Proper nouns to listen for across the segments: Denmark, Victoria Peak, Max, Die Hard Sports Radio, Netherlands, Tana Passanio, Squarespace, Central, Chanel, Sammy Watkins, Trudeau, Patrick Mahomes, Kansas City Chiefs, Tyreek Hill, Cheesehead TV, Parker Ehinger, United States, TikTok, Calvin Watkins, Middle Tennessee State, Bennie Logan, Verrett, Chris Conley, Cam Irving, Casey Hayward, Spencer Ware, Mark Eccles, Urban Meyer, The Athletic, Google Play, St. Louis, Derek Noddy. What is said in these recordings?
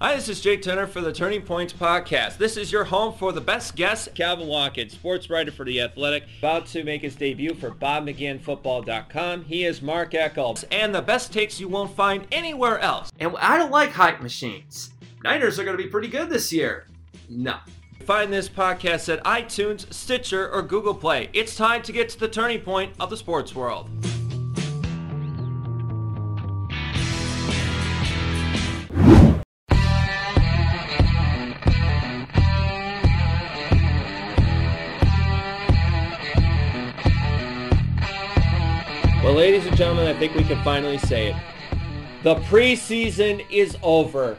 Hi, this is Jake Turner for the Turning Points Podcast. This is your home for the best guest, Calvin Watkins, sports writer for The Athletic, about to make his debut for BobMcGinnFootball.com. He is Mark Eccles, and the best takes you won't find anywhere else. And I don't like hype machines. Niners are going to be pretty good this year. No. Find this podcast at iTunes, Stitcher, or Google Play. It's time to get to the turning point of the sports world. Well, ladies and gentlemen, I think we can finally say it. The preseason is over.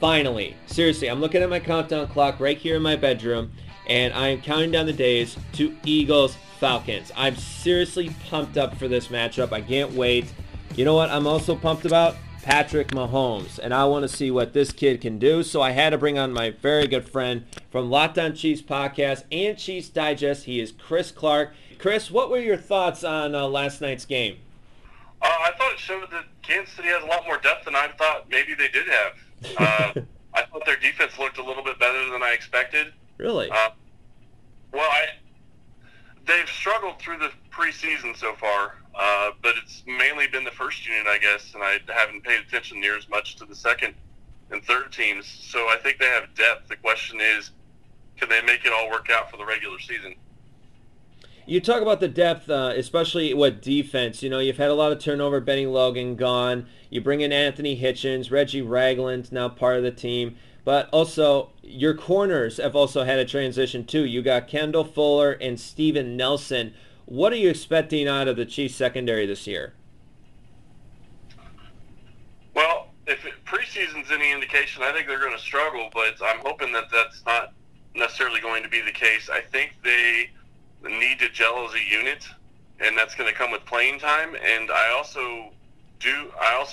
Finally. Seriously, I'm looking at my countdown clock right here in my bedroom, and I am counting down the days to Eagles-Falcons. I'm seriously pumped up for this matchup. I can't wait. You know what I'm also pumped about? Patrick Mahomes. And I want to see what this kid can do, so I had to bring on my very good friend from Locked On Chiefs Podcast and Chiefs Digest. He is Chris Clark. Chris, what were your thoughts on last night's game? I thought it showed that Kansas City has a lot more depth than I thought maybe they did have. I thought their defense looked a little bit better than I expected. Really? They've struggled through the preseason so far, but it's mainly been the first unit, I guess, and I haven't paid attention near as much to the second and third teams. So I think they have depth. The question is, can they make it all work out for the regular season? You talk about the depth, especially with defense. You know, you've had a lot of turnover. Bennie Logan gone. You bring in Anthony Hitchens, Reggie Ragland, now part of the team. But also, your corners have also had a transition, too. You got Kendall Fuller and Steven Nelson. What are you expecting out of the Chiefs secondary this year? Well, if preseason's any indication, I think they're going to struggle, but I'm hoping that that's not necessarily going to be the case. I think they need to gel as a unit, and that's going to come with playing time. And I also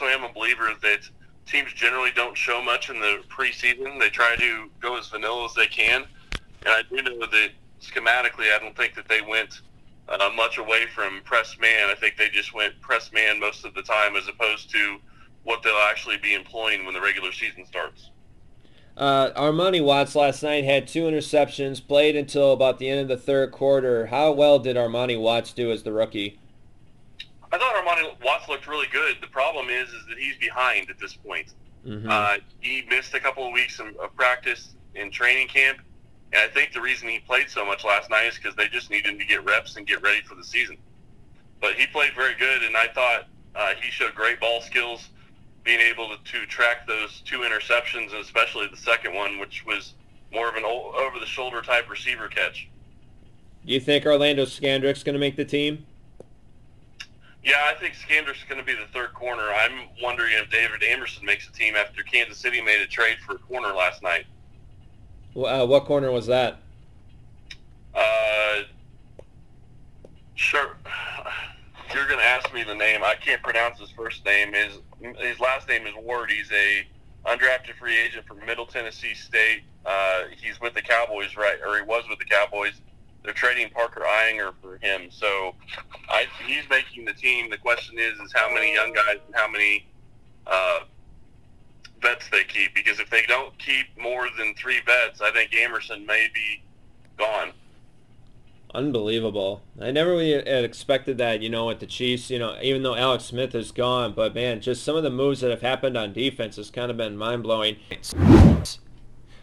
am a believer that teams generally don't show much in the preseason. They try to go as vanilla as they can, and I do know that schematically I don't think that they went much away from press man. I think they just went press man most of the time as opposed to what they'll actually be employing when the regular season starts. Armani Watts last night had two interceptions, played until about the end of the third quarter. How well did Armani Watts do as the rookie? I thought Armani Watts looked really good. The problem is that he's behind at this point. Mm-hmm. He missed a couple of weeks of practice in training camp, and I think the reason he played so much last night is because they just needed him to get reps and get ready for the season. But he played very good, and I thought he showed great ball skills, being able to track those two interceptions, and especially the second one, which was more of an over-the-shoulder type receiver catch. Do you think Orlando Scandrick's going to make the team? Yeah, I think Scandrick's going to be the third corner. I'm wondering if David Amerson makes the team after Kansas City made a trade for a corner last night. Well, what corner was that? Sure. You're going to ask me the name. I can't pronounce his first name. His last name is Ward. He's a undrafted free agent from Middle Tennessee State. He's with the Cowboys, right? Or he was with the Cowboys. They're trading Parker Ehinger for him. So he's making the team. The question is how many young guys and how many vets they keep. Because if they don't keep more than three vets, I think Amerson may be gone. Unbelievable. I never really had expected that, you know, with the Chiefs, you know, even though Alex Smith is gone. But, man, just some of the moves that have happened on defense has kind of been mind-blowing.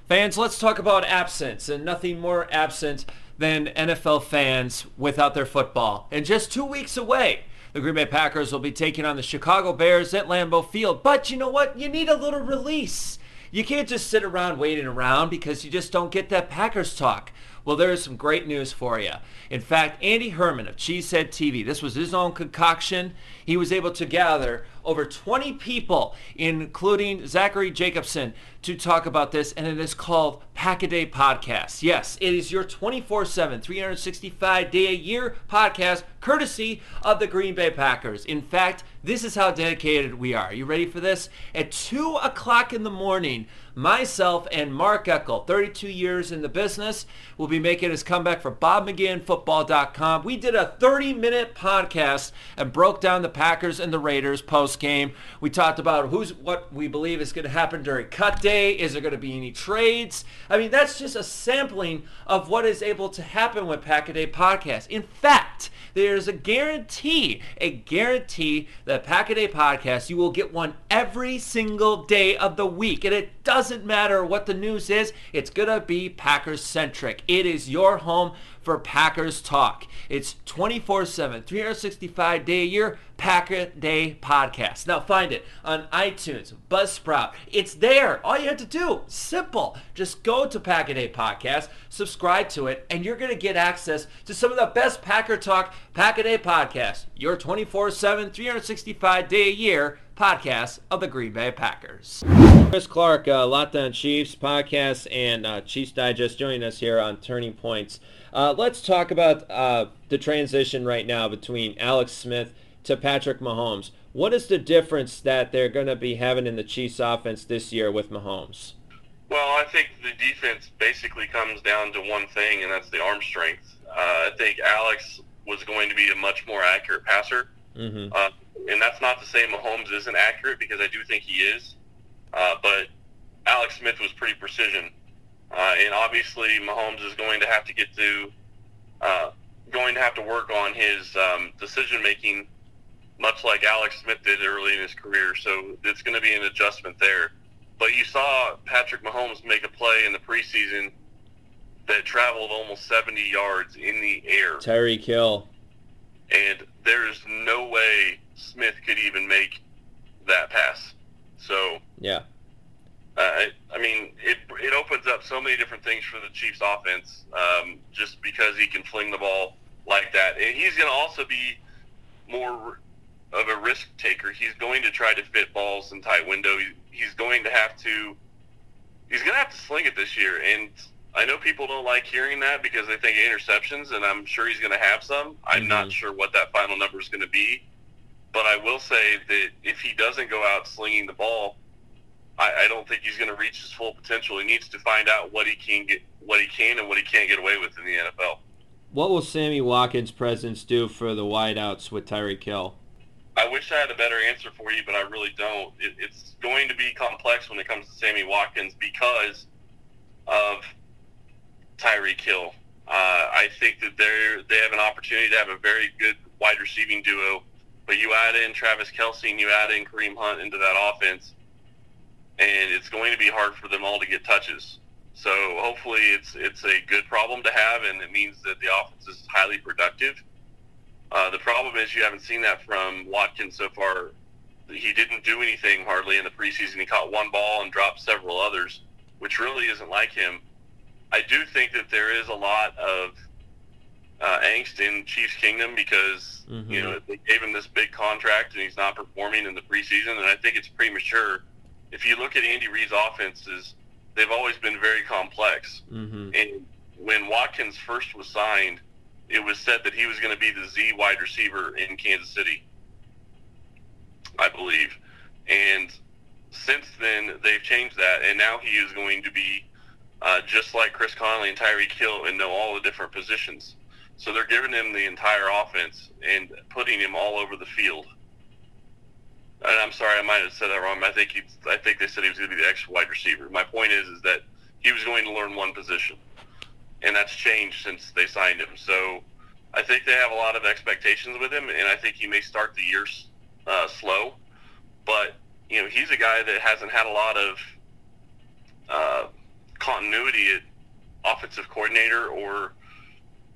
Fans, let's talk about absence, and nothing more absent than NFL fans without their football. And just 2 weeks away, the Green Bay Packers will be taking on the Chicago Bears at Lambeau Field. But you know what? You need a little release. You can't just sit around waiting around because you just don't get that Packers talk. Well, there is some great news for you. In fact, Andy Herman of Cheesehead TV, this was his own concoction. He was able to gather over 20 people, including Zachary Jacobson, to talk about this, and it is called Pack-A-Day Podcast. Yes, it is your 24/7, 365-day-a-year podcast, courtesy of the Green Bay Packers. In fact, this is how dedicated we are. You ready for this? At 2 o'clock in the morning, myself, and Mark Eccles, 32 years in the business, will be making his comeback for BobMcGinnFootball.com. We did a 30-minute podcast and broke down the Packers and the Raiders post-game. We talked about what we believe is going to happen during cut day. Is there going to be any trades? I mean, that's just a sampling of what is able to happen with Pack-A-Day Podcast. In fact, there's a guarantee that Pack-A-Day Podcast, you will get one every single day of the week. And it doesn't matter what the news is, it's going to be Packers-centric. It is your home for Packers talk. It's 24/7, 365 day a year, Pack-A-Day Podcast. Now find it on iTunes, Buzzsprout. It's there. All you have to do, simple. Just go to Pack-A-Day Podcast, subscribe to it, and you're going to get access to some of the best Packer talk, Pack-A-Day Podcast, your 24/7, 365 day a year podcast of the Green Bay Packers. Chris Clark, Locked On Chiefs Podcast and Chiefs Digest, joining us here on Turning Points. Let's talk about the transition right now between Alex Smith to Patrick Mahomes. What is the difference that they're going to be having in the Chiefs offense this year with Mahomes? Well, I think the defense basically comes down to one thing, and that's the arm strength. I think Alex was going to be a much more accurate passer. Mm-hmm. And that's not to say Mahomes isn't accurate, because I do think he is. But Alex Smith was pretty precision. And obviously, Mahomes is going to have to work on his decision making, much like Alex Smith did early in his career. So it's going to be an adjustment there. But you saw Patrick Mahomes make a play in the preseason that traveled almost 70 yards in the air. Tyreek Hill. And there's no way Smith could even make that pass. So yeah. I mean, it opens up so many different things for the Chiefs' offense, just because he can fling the ball like that. And he's going to also be more of a risk taker. He's going to try to fit balls in tight window. He's going to have to sling it this year. And I know people don't like hearing that because they think interceptions, and I'm sure he's going to have some. I'm not sure what that final number is going to be. But I will say that if he doesn't go out slinging the ball, I don't think he's going to reach his full potential. He needs to find out what he can and what he can't get away with in the NFL. What will Sammy Watkins' presence do for the wideouts with Tyreek Hill? I wish I had a better answer for you, but I really don't. It's going to be complex when it comes to Sammy Watkins because of Tyreek Hill. I think that they have an opportunity to have a very good wide receiving duo, but you add in Travis Kelce and you add in Kareem Hunt into that offense, and it's going to be hard for them all to get touches. So hopefully it's a good problem to have, and it means that the offense is highly productive. The problem is you haven't seen that from Watkins so far. He didn't do anything hardly in the preseason. He caught one ball and dropped several others, which really isn't like him. I do think that there is a lot of angst in Chiefs Kingdom because they gave him this big contract and he's not performing in the preseason, and I think it's premature. If you look at Andy Reid's offenses, they've always been very complex. Mm-hmm. And when Watkins first was signed, it was said that he was going to be the Z wide receiver in Kansas City, I believe. And since then, they've changed that, and now he is going to be just like Chris Conley and Tyreek Hill and know all the different positions. So they're giving him the entire offense and putting him all over the field. And I'm sorry, I might have said that wrong. I think they said he was going to be the X wide receiver. My point is that he was going to learn one position, and that's changed since they signed him. So I think they have a lot of expectations with him, and I think he may start the year slow. But he's a guy that hasn't had a lot of continuity at offensive coordinator or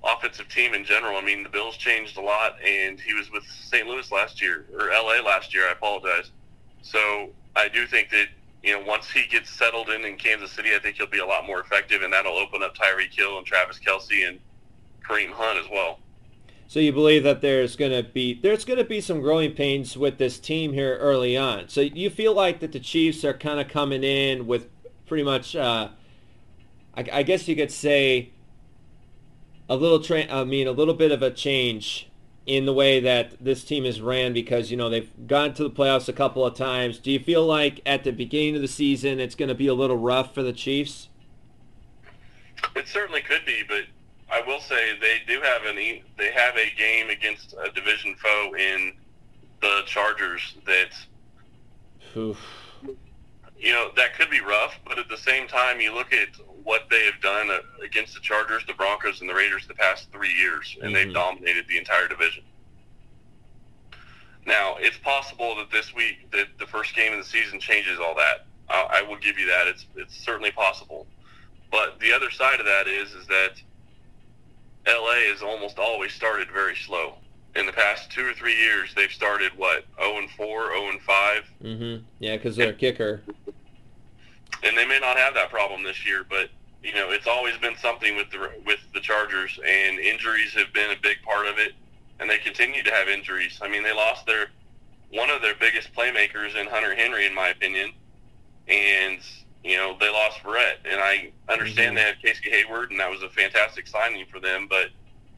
offensive team in general. I mean, the Bills changed a lot, and he was with St. Louis last year, or L.A. last year, I apologize. So I do think that, once he gets settled in Kansas City, I think he'll be a lot more effective, and that'll open up Tyreek Hill and Travis Kelce and Kareem Hunt as well. So you believe that there's going to be some growing pains with this team here early on. So you feel like that the Chiefs are kind of coming in with pretty much, I guess you could say, a little bit of a change in the way that this team is ran, because, you know, they've gone to the playoffs a couple of times. Do you feel like at the beginning of the season it's going to be a little rough for the Chiefs? It certainly could be, but I will say they do have a game against a division foe in the Chargers that, oof, you know, that could be rough. But at the same time, you look at what they have done against the Chargers, the Broncos, and the Raiders the past 3 years, and they've dominated the entire division. Now, it's possible that this week, that the first game of the season changes all that. I will give you that. It's certainly possible. But the other side of that is that L.A. has almost always started very slow. In the past 2 or 3 years, they've started, 0-4, 0-5? Mm-hmm. Yeah, because they're a kicker. And they may not have that problem this year, but, you know, it's always been something with the Chargers, and injuries have been a big part of it, and they continue to have injuries. I mean, they lost one of their biggest playmakers in Hunter Henry, in my opinion, and, you know, they lost Verrett. And I understand they had Casey Hayward, and that was a fantastic signing for them, but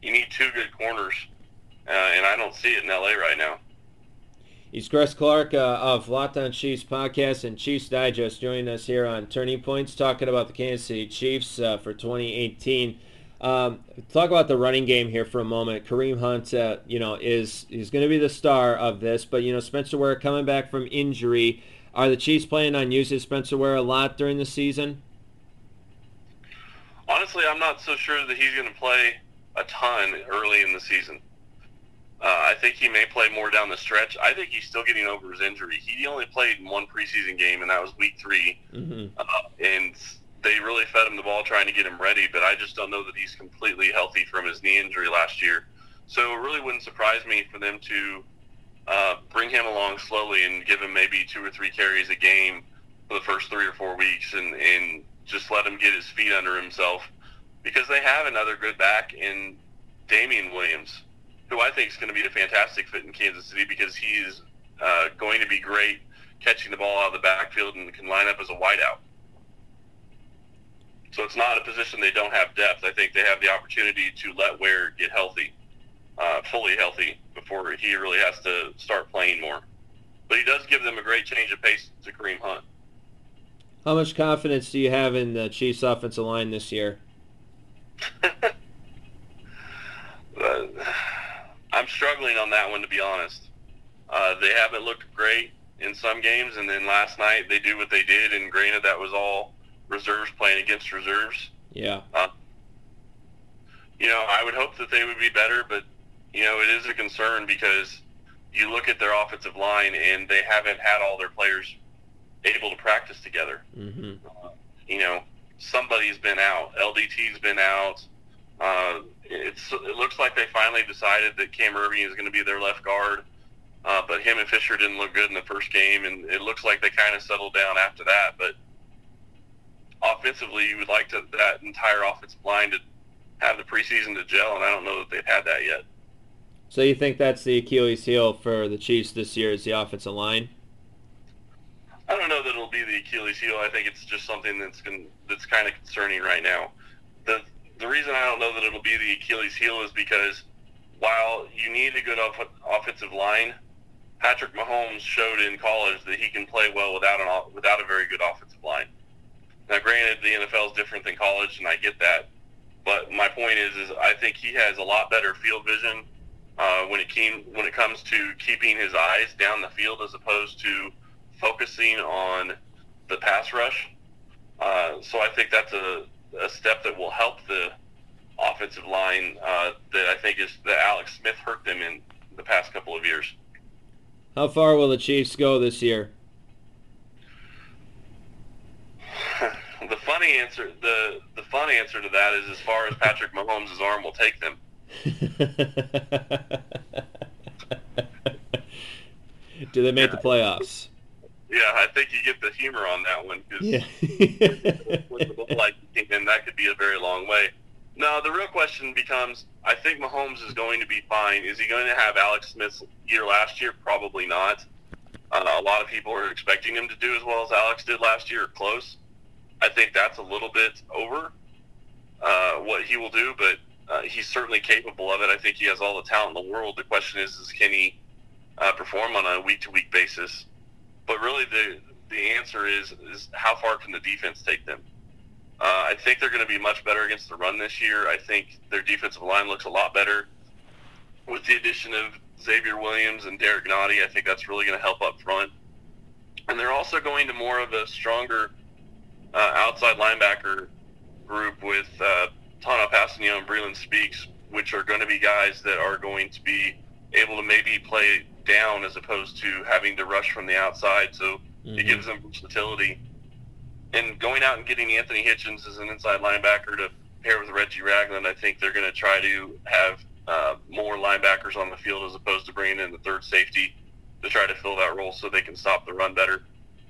you need two good corners. And I don't see it in L.A. right now. He's Chris Clark of Locked On Chiefs Podcast and Chiefs Digest, joining us here on Turning Points, talking about the Kansas City Chiefs for 2018. Talk about the running game here for a moment. Kareem Hunt, he's going to be the star of this, but, you know, Spencer Ware coming back from injury. Are the Chiefs planning on using Spencer Ware a lot during the season? Honestly, I'm not so sure that he's going to play a ton early in the season. I think he may play more down the stretch. I think he's still getting over his injury. He only played in one preseason game, and that was week 3. Mm-hmm. And they really fed him the ball trying to get him ready, but I just don't know that he's completely healthy from his knee injury last year. So it really wouldn't surprise me for them to bring him along slowly and give him maybe 2 or 3 carries a game for the first 3 or 4 weeks and just let him get his feet under himself, because they have another good back in Damian Williams, who I think is going to be a fantastic fit in Kansas City, because he's going to be great catching the ball out of the backfield and can line up as a wideout. So it's not a position they don't have depth. I think they have the opportunity to let Ware get healthy, fully healthy, before he really has to start playing more. But he does give them a great change of pace to Kareem Hunt. How much confidence do you have in the Chiefs' offensive line this year? I'm struggling on that one, to be honest. They haven't looked great in some games, and then last night they do what they did, and granted that was all reserves playing against reserves. Yeah. I would hope that they would be better, but, you know, it is a concern because you look at their offensive line and they haven't had all their players able to practice together. Mm-hmm. Somebody's been out. LDT's been out. It looks like they finally decided that Cam Irving is going to be their left guard, but him and Fisher didn't look good in the first game, and it looks like they kind of settled down after that. But offensively, you would like that entire offensive line to have the preseason to gel, and I don't know that they've had that yet. So you think that's the Achilles heel for the Chiefs this year, is the offensive line? I don't know that it'll be the Achilles heel. I think it's just something that's kind of concerning right now. The reason I don't know that it'll be the Achilles heel is because while you need a good offensive line, Patrick Mahomes showed in college that he can play well without a very good offensive line. Now, granted, the NFL is different than college, and I get that. But my point is I think he has a lot better field vision when it comes to keeping his eyes down the field as opposed to focusing on the pass rush. So I think that's a step that will help the offensive line that I think is that Alex Smith hurt them in the past couple of years. How far will the Chiefs go this year? The fun answer to that is as far as Patrick Mahomes' arm will take them. Do they make the playoffs? Yeah, I think you get the humor on that one, because with the ball like and that could be a very long way. No, the real question becomes, I think Mahomes is going to be fine. Is he going to have Alex Smith's year last year? Probably not. A lot of people are expecting him to do as well as Alex did last year, or close. I think that's a little bit over what he will do, but He's certainly capable of it. I think he has all the talent in the world. The question is can he perform on a week-to-week basis? But really the answer is how far can the defense take them? I think they're going to be much better against the run this year. I think their defensive line looks a lot better. With the addition of Xavier Williams and Derek Noddy, I think that's really going to help up front. And they're also going to more of a stronger outside linebacker group with Tana Passanio and Breland Speaks, which are going to be guys that are going to be able to maybe play down as opposed to having to rush from the outside. So it gives them versatility. And going out and getting Anthony Hitchens as an inside linebacker to pair with Reggie Ragland, I think they're going to try to have more linebackers on the field as opposed to bringing in the third safety to try to fill that role so they can stop the run better.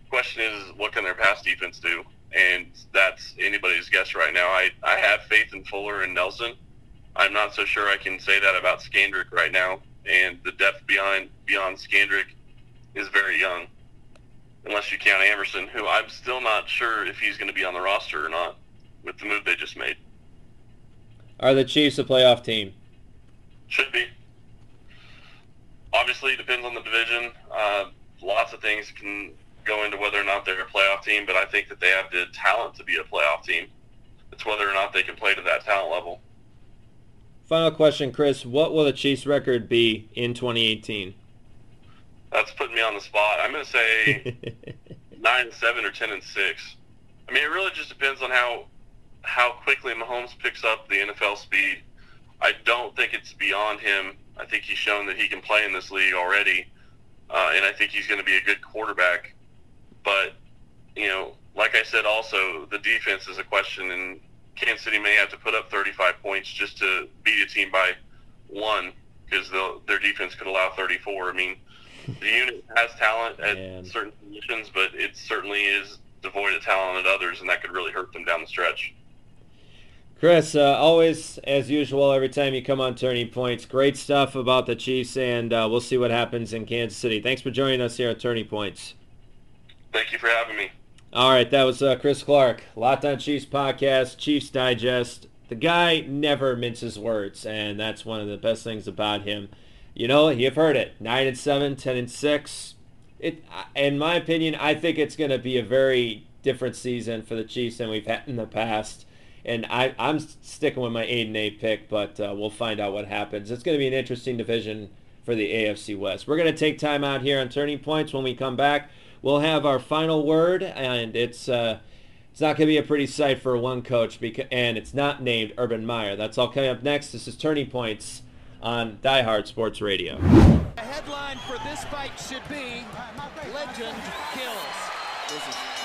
The question is, what can their pass defense do? And that's anybody's guess right now. I have faith in Fuller and Nelson. I'm not so sure I can say that about Scandrick right now. And the depth beyond Scandrick is very young, unless you count Amerson, who I'm still not sure if he's going to be on the roster or not with the move they just made. Are the Chiefs a playoff team? Should be. Obviously, it depends on the division. Lots of things can go into whether or not they're a playoff team, but I think that they have the talent to be a playoff team. It's whether or not they can play to that talent level. Final question, Chris. What will the Chiefs' record be in 2018? That's putting me on the spot. I'm going to say 9-7 or 10-6. I mean, it really just depends on how quickly Mahomes picks up the NFL speed. I don't think it's beyond him. I think he's shown that he can play in this league already, and I think he's going to be a good quarterback. But, like I said also, the defense is a question, and Kansas City may have to put up 35 points just to beat a team by one because their defense could allow 34. I mean, the unit has talent at certain positions, but it certainly is devoid of talent at others, and that could really hurt them down the stretch. Chris, always, as usual, every time you come on Turning Points, great stuff about the Chiefs, and we'll see what happens in Kansas City. Thanks for joining us here at Turning Points. Thank you for having me. All right, that was Chris Clark, Locked On Chiefs Podcast, Chiefs Digest. The guy never minces words, and that's one of the best things about him. You've heard it, 9-7, 10-6. In my opinion, I think it's going to be a very different season for the Chiefs than we've had in the past. And I'm sticking with my 8-8 pick, but we'll find out what happens. It's going to be an interesting division for the AFC West. We're going to take time out here on Turning Points. When we come back, we'll have our final word, and it's not going to be a pretty sight for one coach, and it's not named Urban Meyer. That's all coming up next. This is Turning Points on Die Hard Sports Radio. The headline for this fight should be Legend Kills. This is